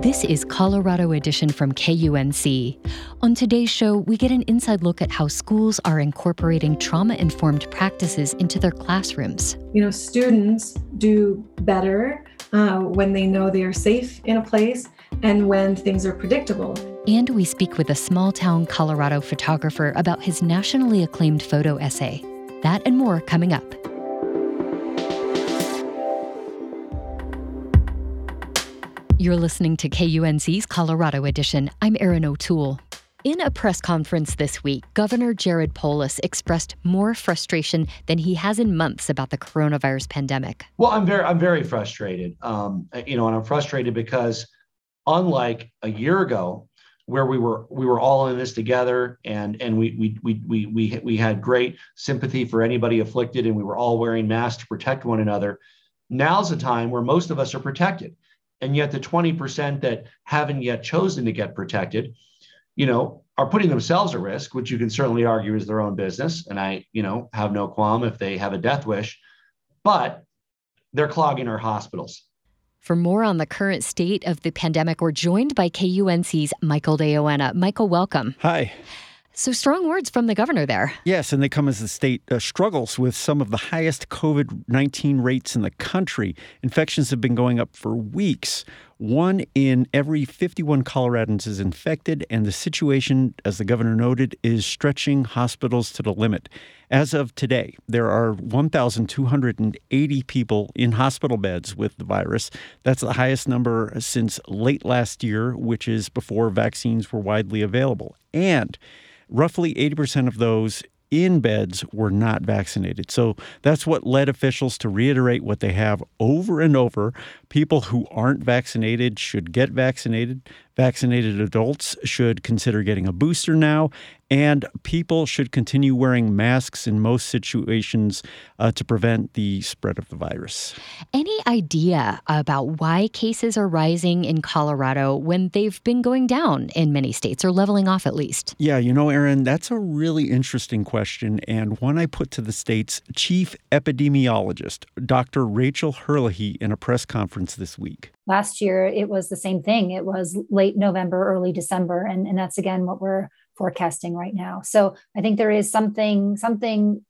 This is Colorado Edition from KUNC. On today's show, we get an inside look at how schools are incorporating trauma-informed practices into their classrooms. You know, students do better when they know they are safe in a place and when things are predictable. And we speak with a small-town Colorado photographer about his nationally acclaimed photo essay. That and more coming up. You're listening to KUNC's Colorado Edition. I'm Erin O'Toole. In a press conference this week, Governor Jared Polis expressed more frustration than he has in months about the coronavirus pandemic. Well, I'm very frustrated. And I'm frustrated because, unlike a year ago, where we were all in this together, and we had great sympathy for anybody afflicted, and we were all wearing masks to protect one another. Now's the time where most of us are protected. And yet the 20% that haven't yet chosen to get protected, are putting themselves at risk, which you can certainly argue is their own business. And I, have no qualm if they have a death wish, but they're clogging our hospitals. For more on the current state of the pandemic, we're joined by KUNC's Michael de Yoanna. Michael, welcome. Hi. So strong words from the governor there. Yes, and they come as the state struggles with some of the highest COVID-19 rates in the country. Infections have been going up for weeks. 1 in every 51 Coloradans is infected, and the situation, as the governor noted, is stretching hospitals to the limit. As of today, there are 1,280 people in hospital beds with the virus. That's the highest number since late last year, which is before vaccines were widely available. And roughly 80% of those in beds were not vaccinated. So that's what led officials to reiterate what they have over and over. People who aren't vaccinated should get vaccinated. Vaccinated adults should consider getting a booster now. And people should continue wearing masks in most situations to prevent the spread of the virus. Any idea about why cases are rising in Colorado when they've been going down in many states, or leveling off at least? Yeah, Erin, that's a really interesting question, and one I put to the state's chief epidemiologist, Dr. Rachel Herlihy, in a press conference this week. Last year, it was the same thing. It was late November, early December, and that's, again, what we're forecasting right now. So I think there is something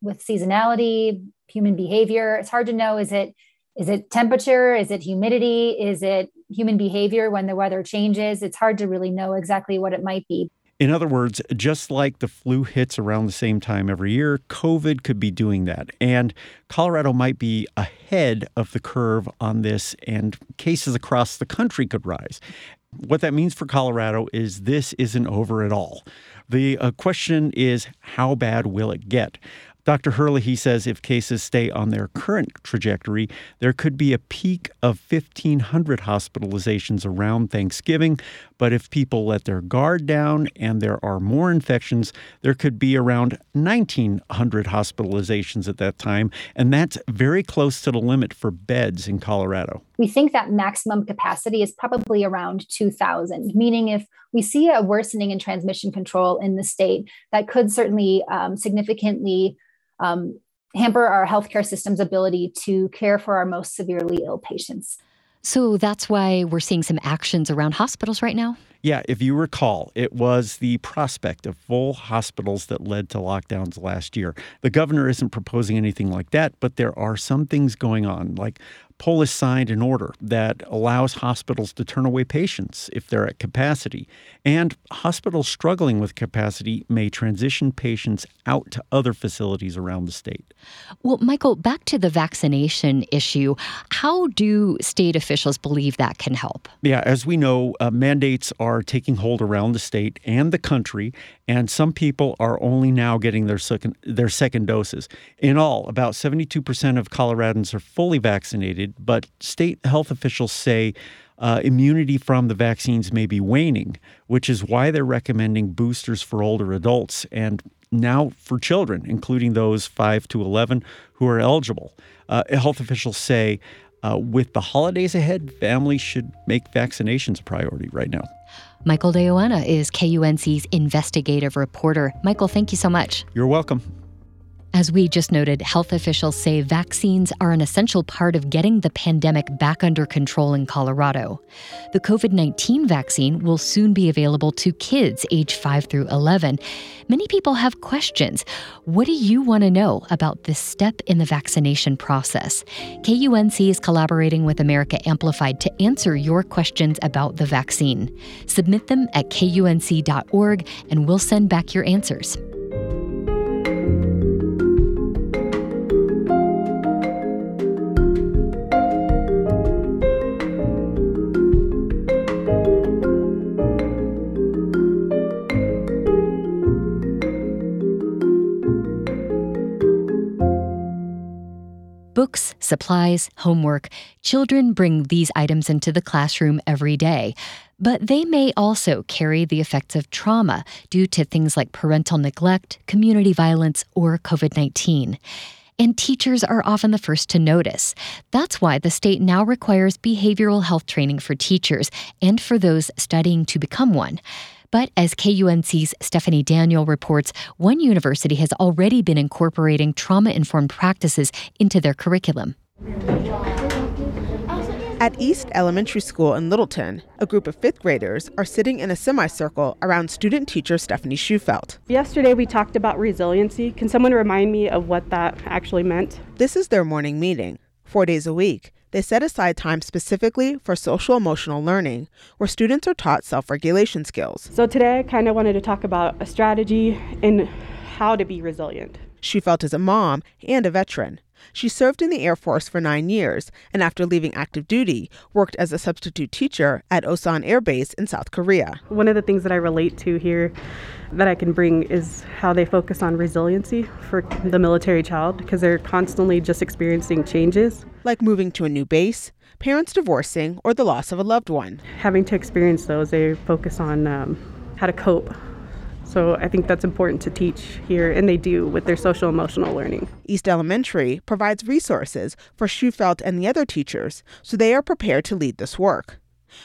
with seasonality, human behavior. It's hard to know. Is it temperature? Is it humidity? Is it human behavior when the weather changes? It's hard to really know exactly what it might be. In other words, just like the flu hits around the same time every year, COVID could be doing that. And Colorado might be ahead of the curve on this, and cases across the country could rise. What that means for Colorado is this isn't over at all. The question is, how bad will it get? Dr. Herlihy says if cases stay on their current trajectory, there could be a peak of 1,500 hospitalizations around Thanksgiving. But if people let their guard down and there are more infections, there could be around 1,900 hospitalizations at that time. And that's very close to the limit for beds in Colorado. We think that maximum capacity is probably around 2,000, meaning if we see a worsening in transmission control in the state, that could certainly significantly hamper our healthcare system's ability to care for our most severely ill patients. So that's why we're seeing some actions around hospitals right now? Yeah, if you recall, it was the prospect of full hospitals that led to lockdowns last year. The governor isn't proposing anything like that, but there are some things going on, like Polis signed an order that allows hospitals to turn away patients if they're at capacity. And hospitals struggling with capacity may transition patients out to other facilities around the state. Well, Michael, back to the vaccination issue. How do state officials believe that can help? Yeah, as we know, mandates are taking hold around the state and the country, and some people are only now getting their second doses. In all, about 72% of Coloradans are fully vaccinated, but state health officials say immunity from the vaccines may be waning, which is why they're recommending boosters for older adults and now for children, including those 5 to 11 who are eligible. Health officials say With the holidays ahead, families should make vaccinations a priority right now. Michael de Yoanna is KUNC's investigative reporter. Michael, thank you so much. You're welcome. As we just noted, health officials say vaccines are an essential part of getting the pandemic back under control in Colorado. The COVID-19 vaccine will soon be available to kids age 5 through 11. Many people have questions. What do you want to know about this step in the vaccination process? KUNC is collaborating with America Amplified to answer your questions about the vaccine. Submit them at KUNC.org, and we'll send back your answers. Books, supplies, homework. Children bring these items into the classroom every day. But they may also carry the effects of trauma due to things like parental neglect, community violence, or COVID-19. And teachers are often the first to notice. That's why the state now requires behavioral health training for teachers and for those studying to become one. But as KUNC's Stephanie Daniel reports, one university has already been incorporating trauma-informed practices into their curriculum. At East Elementary School in Littleton, a group of fifth graders are sitting in a semicircle around student teacher Stephanie Schufeldt. Yesterday we talked about resiliency. Can someone remind me of what that actually meant? This is their morning meeting. 4 days a week, they set aside time specifically for social-emotional learning, where students are taught self-regulation skills. So today I kind of wanted to talk about a strategy and how to be resilient. Schufeldt is a mom and a veteran. She served in the Air Force for 9 years, and after leaving active duty, worked as a substitute teacher at Osan Air Base in South Korea. One of the things that I relate to here that I can bring is how they focus on resiliency for the military child, because they're constantly just experiencing changes. Like moving to a new base, parents divorcing, or the loss of a loved one. Having to experience those, they focus on how to cope. So I think that's important to teach here, and they do with their social-emotional learning. East Elementary provides resources for Schufeldt and the other teachers, so they are prepared to lead this work.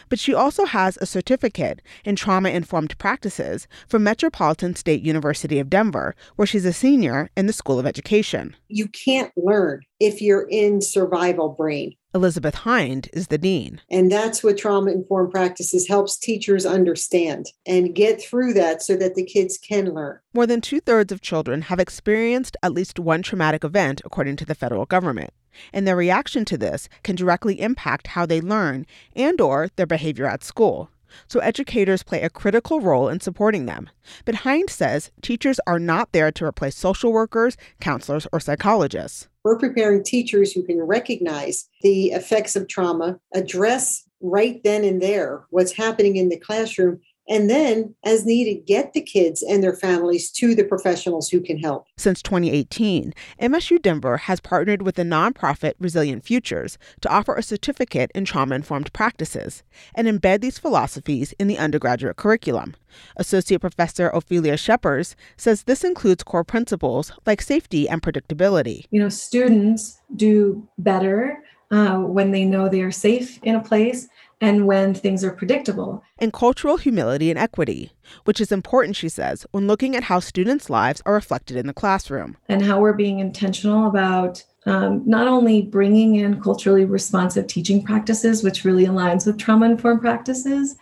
But she also has a certificate in trauma-informed practices from Metropolitan State University of Denver, where she's a senior in the School of Education. You can't learn if you're in survival brain. Elizabeth Hinde is the dean. And that's what trauma-informed practices helps teachers understand and get through that so that the kids can learn. More than two-thirds of children have experienced at least one traumatic event, according to the federal government. And their reaction to this can directly impact how they learn and or their behavior at school. So educators play a critical role in supporting them. But Hinde says teachers are not there to replace social workers, counselors, or psychologists. We're preparing teachers who can recognize the effects of trauma, address right then and there what's happening in the classroom, and then, as needed, get the kids and their families to the professionals who can help. Since 2018, MSU Denver has partnered with the nonprofit Resilient Futures to offer a certificate in trauma-informed practices and embed these philosophies in the undergraduate curriculum. Associate Professor Ophelia Schiepers says this includes core principles like safety and predictability. You know, students do better when they know they are safe in a place and when things are predictable. And cultural humility and equity, which is important, she says, when looking at how students' lives are reflected in the classroom. And how we're being intentional about not only bringing in culturally responsive teaching practices, which really aligns with trauma-informed practices,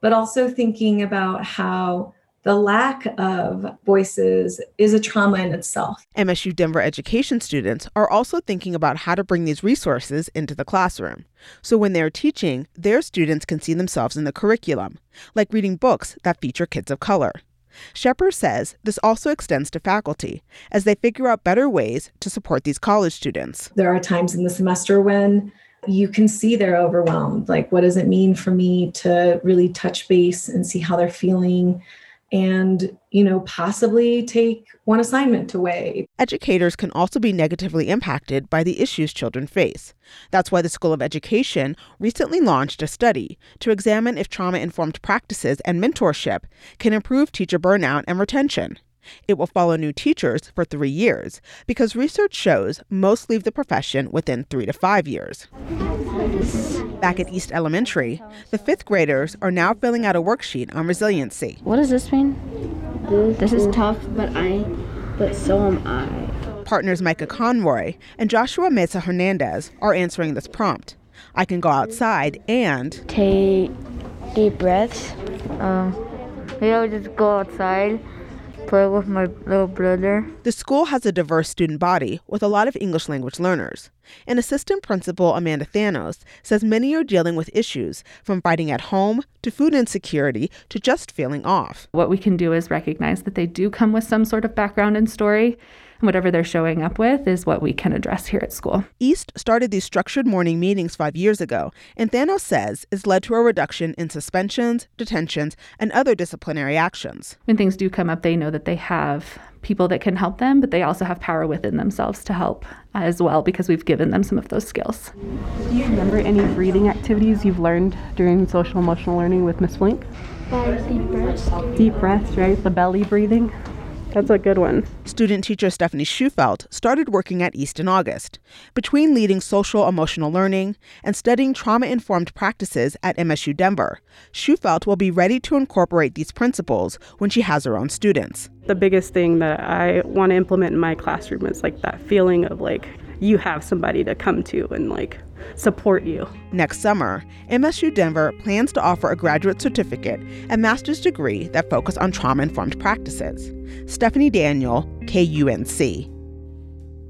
but also thinking about how the lack of voices is a trauma in itself. MSU Denver education students are also thinking about how to bring these resources into the classroom. So when they're teaching, their students can see themselves in the curriculum, like reading books that feature kids of color. Schiepers says this also extends to faculty as they figure out better ways to support these college students. There are times in the semester when you can see they're overwhelmed. Like, what does it mean for me to really touch base and see how they're feeling and, you know, possibly take one assignment away? Educators can also be negatively impacted by the issues children face. That's why the School of Education recently launched a study to examine if trauma-informed practices and mentorship can improve teacher burnout and retention. It will follow new teachers for 3 years because research shows most leave the profession within 3 to 5 years. Back at East Elementary, the fifth graders are now filling out a worksheet on resiliency. What does this mean? This is tough, but so am I. Partners Micah Conroy and Joshua Mesa-Hernandez are answering this prompt. I can go outside and take deep breaths. I'll just go outside, play with my little brother. The school has a diverse student body with a lot of English language learners. And assistant principal Amanda Thanos says many are dealing with issues from fighting at home to food insecurity to just feeling off. What we can do is recognize that they do come with some sort of background and story. And whatever they're showing up with is what we can address here at school. East started these structured morning meetings 5 years ago, and Thanos says it's led to a reduction in suspensions, detentions, and other disciplinary actions. When things do come up, they know that they have people that can help them, but they also have power within themselves to help as well because we've given them some of those skills. Do you remember any breathing activities you've learned during social emotional learning with Miss Flink? Deep breaths. Deep breaths, right? The belly breathing. That's a good one. Student teacher Stephanie Schufeldt started working at East in August. Between leading social emotional learning and studying trauma-informed practices at MSU Denver, Schufeldt will be ready to incorporate these principles when she has her own students. The biggest thing that I want to implement in my classroom is that feeling of you have somebody to come to and support you. Next summer, MSU Denver plans to offer a graduate certificate and master's degree that focus on trauma-informed practices. Stephanie Daniel, KUNC.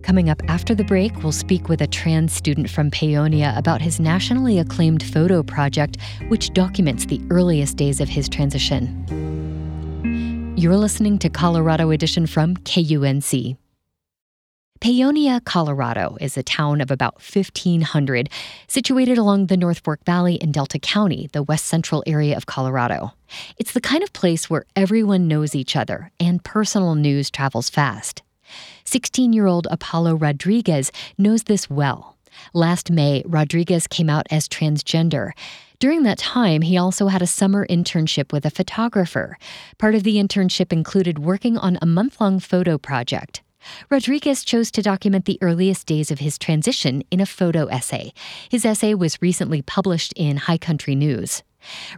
Coming up after the break, we'll speak with a trans student from Paonia about his nationally acclaimed photo project, which documents the earliest days of his transition. You're listening to Colorado Edition from KUNC. Paonia, Colorado, is a town of about 1,500, situated along the North Fork Valley in Delta County, the west-central area of Colorado. It's the kind of place where everyone knows each other, and personal news travels fast. 16-year-old Apollo Rodriguez knows this well. Last May, Rodriguez came out as transgender. During that time, he also had a summer internship with a photographer. Part of the internship included working on a month-long photo project. Rodriguez chose to document the earliest days of his transition in a photo essay. His essay was recently published in High Country News.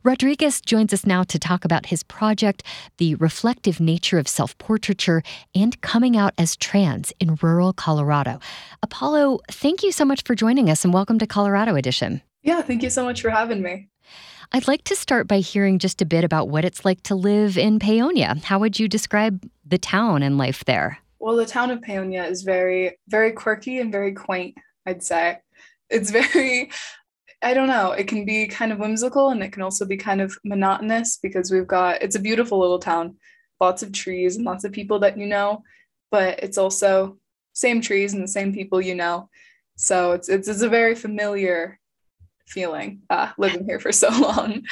Rodriguez joins us now to talk about his project, the reflective nature of self-portraiture, and coming out as trans in rural Colorado. Apollo, thank you so much for joining us and welcome to Colorado Edition. Yeah, thank you so much for having me. I'd like to start by hearing just a bit about what it's like to live in Paonia. How would you describe the town and life there? Well, the town of Paonia is very, very quirky and very quaint, I'd say. It's very, I don't know, it can be kind of whimsical and it can also be kind of monotonous because it's a beautiful little town, lots of trees and lots of people that you know, but it's also same trees and the same people you know. So it's a very familiar feeling living here for so long.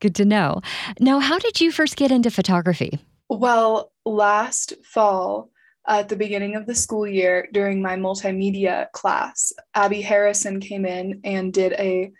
Good to know. Now, how did you first get into photography? Well, last fall, at the beginning of the school year, during my multimedia class, Abby Harrison came in and did a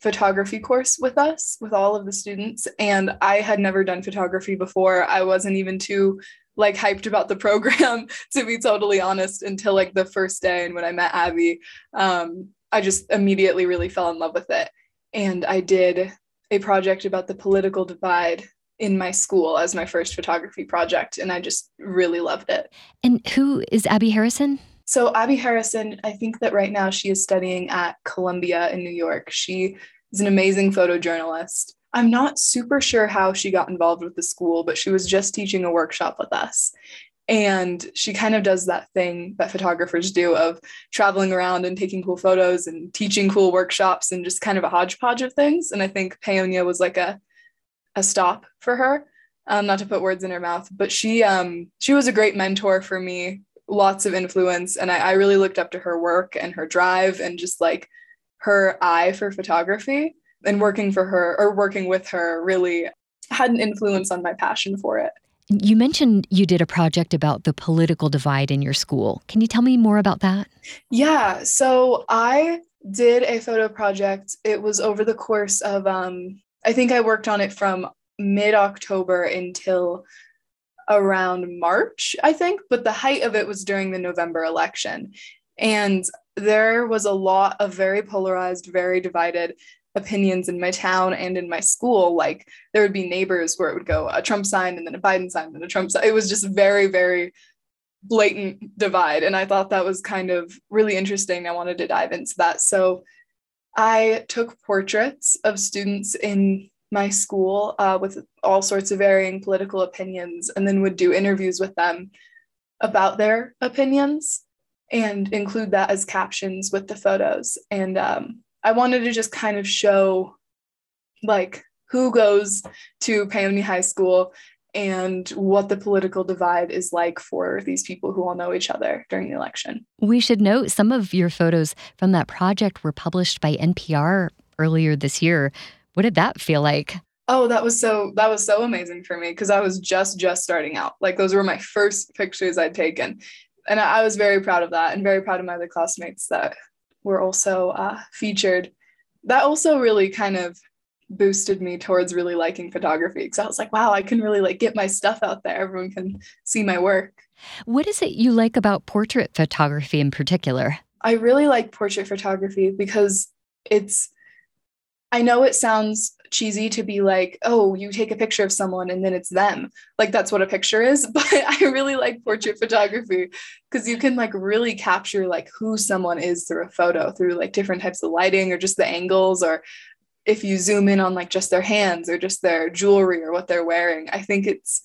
photography course with us, with all of the students. And I had never done photography before. I wasn't even too hyped about the program, to be totally honest, until the first day. And when I met Abby, I just immediately really fell in love with it. And I did a project about the political divide in my school as my first photography project, and I just really loved it. And who is Abby Harrison? So Abby Harrison, I think that right now she is studying at Columbia in New York. She is an amazing photojournalist. I'm not super sure how she got involved with the school, but she was just teaching a workshop with us. And she kind of does that thing that photographers do of traveling around and taking cool photos and teaching cool workshops and just kind of a hodgepodge of things. And I think Paonia was a stop for her, not to put words in her mouth, but she was a great mentor for me, lots of influence. And I really looked up to her work and her drive and just her eye for photography, and working with her really had an influence on my passion for it. You mentioned you did a project about the political divide in your school. Can you tell me more about that? Yeah. So I did a photo project. It was over the course of, I think I worked on it from mid-October until around March, I think, but the height of it was during the November election. And there was a lot of very polarized, very divided opinions in my town and in my school. Like, there would be neighbors where it would go a Trump sign and then a Biden sign and then a Trump sign. It was just very, very blatant divide. And I thought that was kind of really interesting. I wanted to dive into that. So I took portraits of students in my school with all sorts of varying political opinions, and then would do interviews with them about their opinions and include that as captions with the photos. And I wanted to just kind of show, like, who goes to Paonia High School and what the political divide is like for these people who all know each other during the election. We should note some of your photos from that project were published by NPR earlier this year. What did that feel like? Oh, that was so amazing for me, because I was just starting out. Like, those were my first pictures I'd taken. And I was very proud of that, and very proud of my other classmates that were also featured. That also really kind of boosted me towards really liking photography, because I was like, wow, I can really, like, get my stuff out there. Everyone can see my work. What is it you like about portrait photography in particular? I really like portrait photography because I know it sounds cheesy to be like, oh, you take a picture of someone and then it's them. Like, that's what a picture is. But I really like portrait photography because you can, like, really capture, like, who someone is through a photo, through, like, different types of lighting or just the angles, or if you zoom in on, like, just their hands or just their jewelry or what they're wearing. I think it's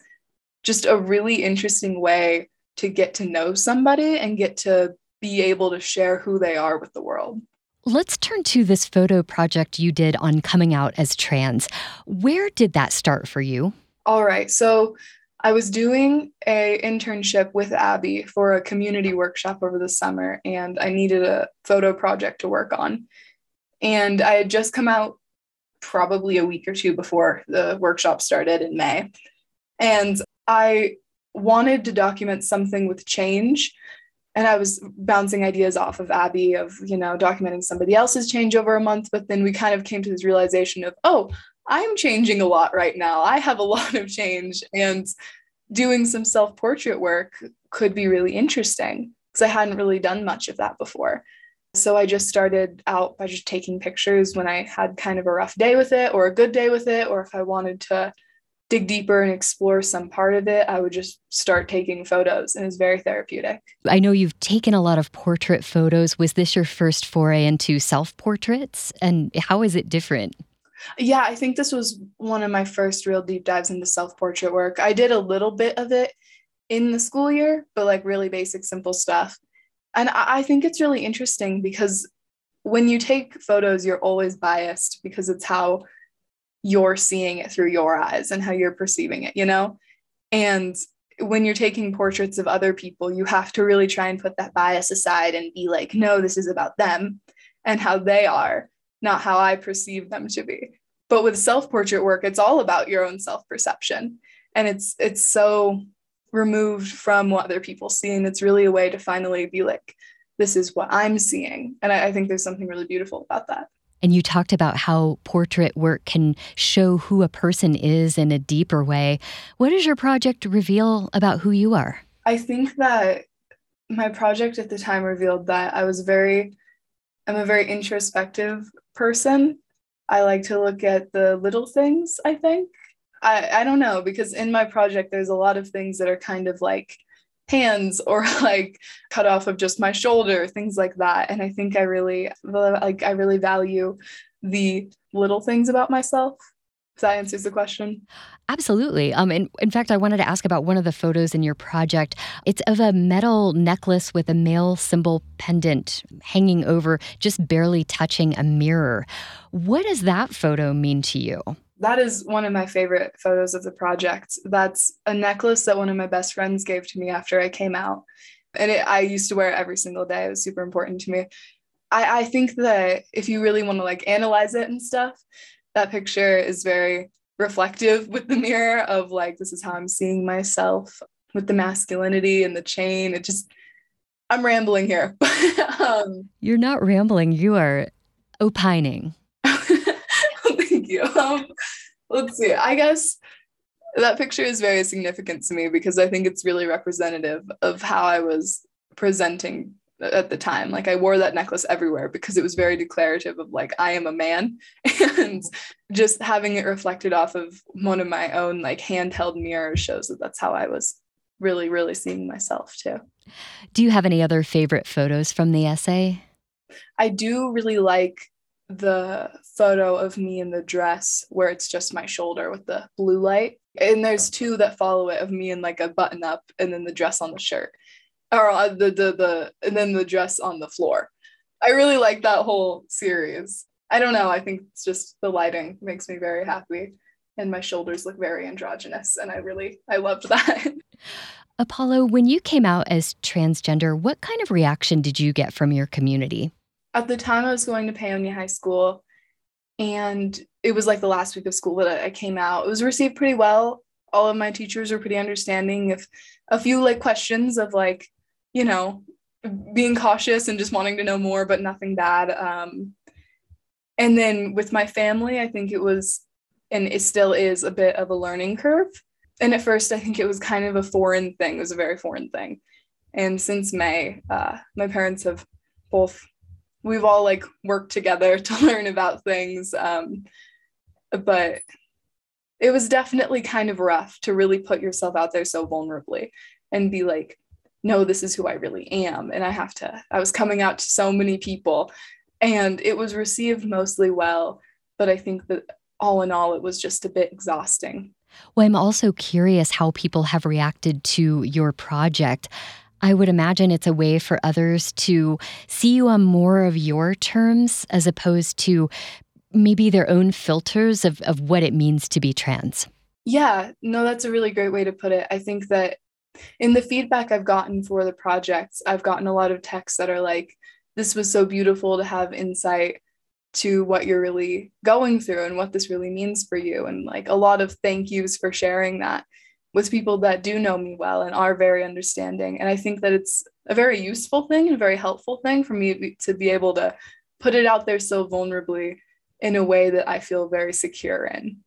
just a really interesting way to get to know somebody and get to be able to share who they are with the world. Let's turn to this photo project you did on coming out as trans. Where did that start for you? All right. So I was doing an internship with Abby for a community workshop over the summer, and I needed a photo project to work on. And I had just come out probably a week or two before the workshop started in May. And I wanted to document something with change. And I was bouncing ideas off of Abby of, documenting somebody else's change over a month. But then we kind of came to this realization of, oh, I'm changing a lot right now. I have a lot of change, and doing some self-portrait work could be really interesting because I hadn't really done much of that before. So I just started out by just taking pictures when I had kind of a rough day with it or a good day with it, or if I wanted to dig deeper and explore some part of it, I would just start taking photos, and it's very therapeutic. I know you've taken a lot of portrait photos. Was this your first foray into self-portraits, and how is it different? Yeah, I think this was one of my first real deep dives into self-portrait work. I did a little bit of it in the school year, but like really basic, simple stuff. And I think it's really interesting because when you take photos, you're always biased because it's how you're seeing it through your eyes and how you're perceiving it, And when you're taking portraits of other people, you have to really try and put that bias aside and be like, no, this is about them and how they are, not how I perceive them to be. But with self-portrait work, it's all about your own self-perception. And it's so removed from what other people see. And it's really a way to finally be like, this is what I'm seeing. And I think there's something really beautiful about that. And you talked about how portrait work can show who a person is in a deeper way. What does your project reveal about who you are? I think that my project at the time revealed that I'm a very introspective person. I like to look at the little things, I think. I don't know, because in my project, there's a lot of things that are kind of like hands or like cut off of just my shoulder, things like that. And I think I really value the little things about myself. If that answers the question. Absolutely. In fact, I wanted to ask about one of the photos in your project. It's of a metal necklace with a male symbol pendant hanging over, just barely touching a mirror. What does that photo mean to you? That is one of my favorite photos of the project. That's a necklace that one of my best friends gave to me after I came out. And I used to wear it every single day. It was super important to me. I think that if you really want to like analyze it and stuff, that picture is very reflective with the mirror of like, this is how I'm seeing myself with the masculinity and the chain. I'm rambling here. You're not rambling. You are opining. Let's see. I guess That picture is very significant to me because I think it's really representative of how I was presenting at the time. Like, I wore that necklace everywhere because it was very declarative of, like, I am a man. And just having it reflected off of one of my own, like, handheld mirrors shows that that's how I was really, really seeing myself too. Do you have any other favorite photos from the essay? I do really like the photo of me in the dress where it's just my shoulder with the blue light. And there's two that follow it of me in like a button up and then the dress on the shirt, or and then the dress on the floor. I really like that whole series. I don't know. I think it's just the lighting makes me very happy and my shoulders look very androgynous. And I loved that. Apollo, when you came out as transgender, what kind of reaction did you get from your community? At the time, I was going to Paonia High School, and it was like the last week of school that I came out. It was received pretty well. All of my teachers were pretty understanding. If a few like questions of like, you know, being cautious and just wanting to know more, but nothing bad. And then with my family, I think it was, and it still is, a bit of a learning curve. And at first, I think it was kind of a foreign thing. It was a very foreign thing. And since May, my parents have both, we've all like worked together to learn about things. But it was definitely kind of rough to really put yourself out there so vulnerably and be like, no, this is who I really am. And I was coming out to so many people, and it was received mostly well. But I think that all in all, it was just a bit exhausting. Well, I'm also curious how people have reacted to your project. I would imagine it's a way for others to see you on more of your terms as opposed to maybe their own filters of what it means to be trans. Yeah, no, that's a really great way to put it. I think that in the feedback I've gotten for the projects, I've gotten a lot of texts that are like, this was so beautiful to have insight to what you're really going through and what this really means for you. And like a lot of thank yous for sharing that with people that do know me well and are very understanding. And I think that it's a very useful thing and a very helpful thing for me to be able to put it out there so vulnerably in a way that I feel very secure in.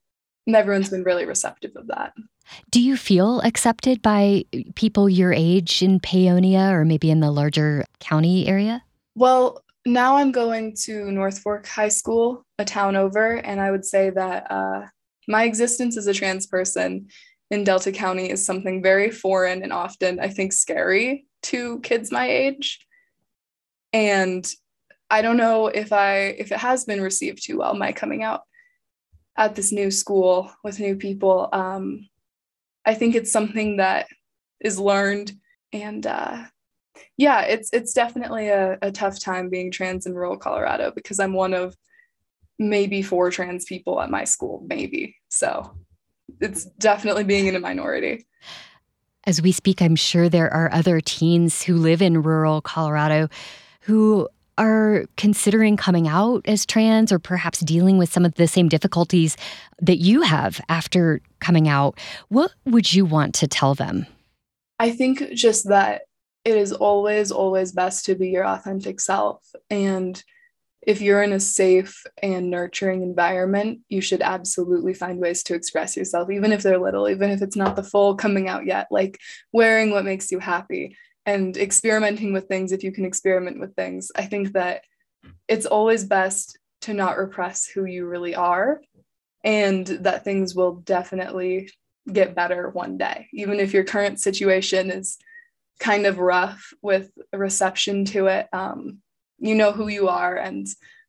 And everyone's been really receptive of that. Do you feel accepted by people your age in Paonia or maybe in the larger county area? Well, now I'm going to North Fork High School, a town over, and I would say that my existence as a trans person in Delta County is something very foreign and often, I think, scary to kids my age. And I don't know if it has been received too well, my coming out at this new school with new people. I think it's something that is learned, and yeah, it's definitely a tough time being trans in rural Colorado because I'm one of maybe 4 trans people at my school, maybe. So it's definitely being in a minority. As we speak, I'm sure there are other teens who live in rural Colorado who are considering coming out as trans or perhaps dealing with some of the same difficulties that you have after coming out. What would you want to tell them? I think just that it is always, always best to be your authentic self. And if you're in a safe and nurturing environment, you should absolutely find ways to express yourself, even if they're little, even if it's not the full coming out yet, like wearing what makes you happy and experimenting with things if you can experiment with things. I think that it's always best to not repress who you really are, and that things will definitely get better one day, even if your current situation is kind of rough with reception to it. You know who you are, and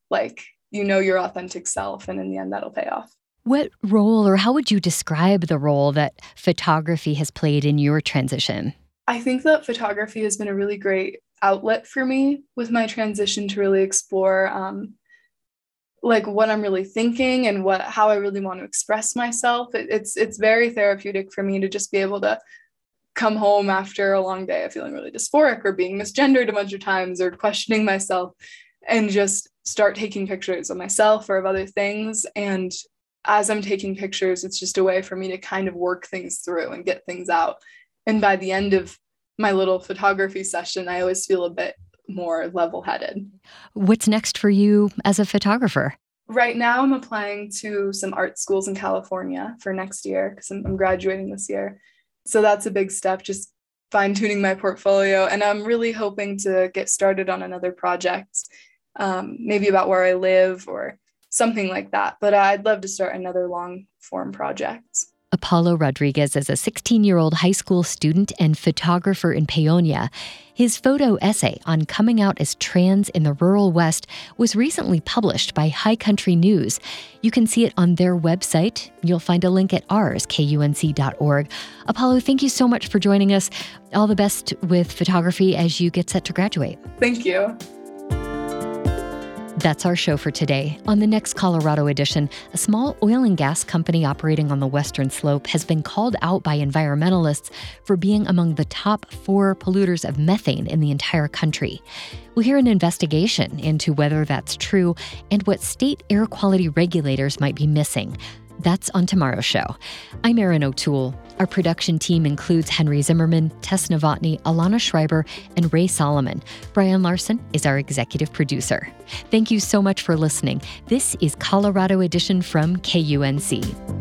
like, you know, your authentic self. And in the end, that'll pay off. What role, or how would you describe the role that photography has played in your transition? I think that photography has been a really great outlet for me with my transition to really explore like what I'm really thinking and how I really want to express myself. It's very therapeutic for me to just be able to come home after a long day of feeling really dysphoric or being misgendered a bunch of times or questioning myself, and just start taking pictures of myself or of other things. And as I'm taking pictures, it's just a way for me to kind of work things through and get things out. And by the end of my little photography session, I always feel a bit more level-headed. What's next for you as a photographer? Right now I'm applying to some art schools in California for next year because I'm graduating this year. So that's a big step, just fine-tuning my portfolio. And I'm really hoping to get started on another project, maybe about where I live or something like that. But I'd love to start another long-form project. Apollo Rodriguez is a 16-year-old high school student and photographer in Paonia. His photo essay on coming out as trans in the rural West was recently published by High Country News. You can see it on their website. You'll find a link at ours, KUNC.org. Apollo, thank you so much for joining us. All the best with photography as you get set to graduate. Thank you. That's our show for today. On the next Colorado Edition, a small oil and gas company operating on the Western Slope has been called out by environmentalists for being among the top 4 polluters of methane in the entire country. We'll hear an investigation into whether that's true and what state air quality regulators might be missing. That's on tomorrow's show. I'm Erin O'Toole. Our production team includes Henry Zimmerman, Tess Novotny, Alana Schreiber, and Ray Solomon. Brian Larson is our executive producer. Thank you so much for listening. This is Colorado Edition from KUNC.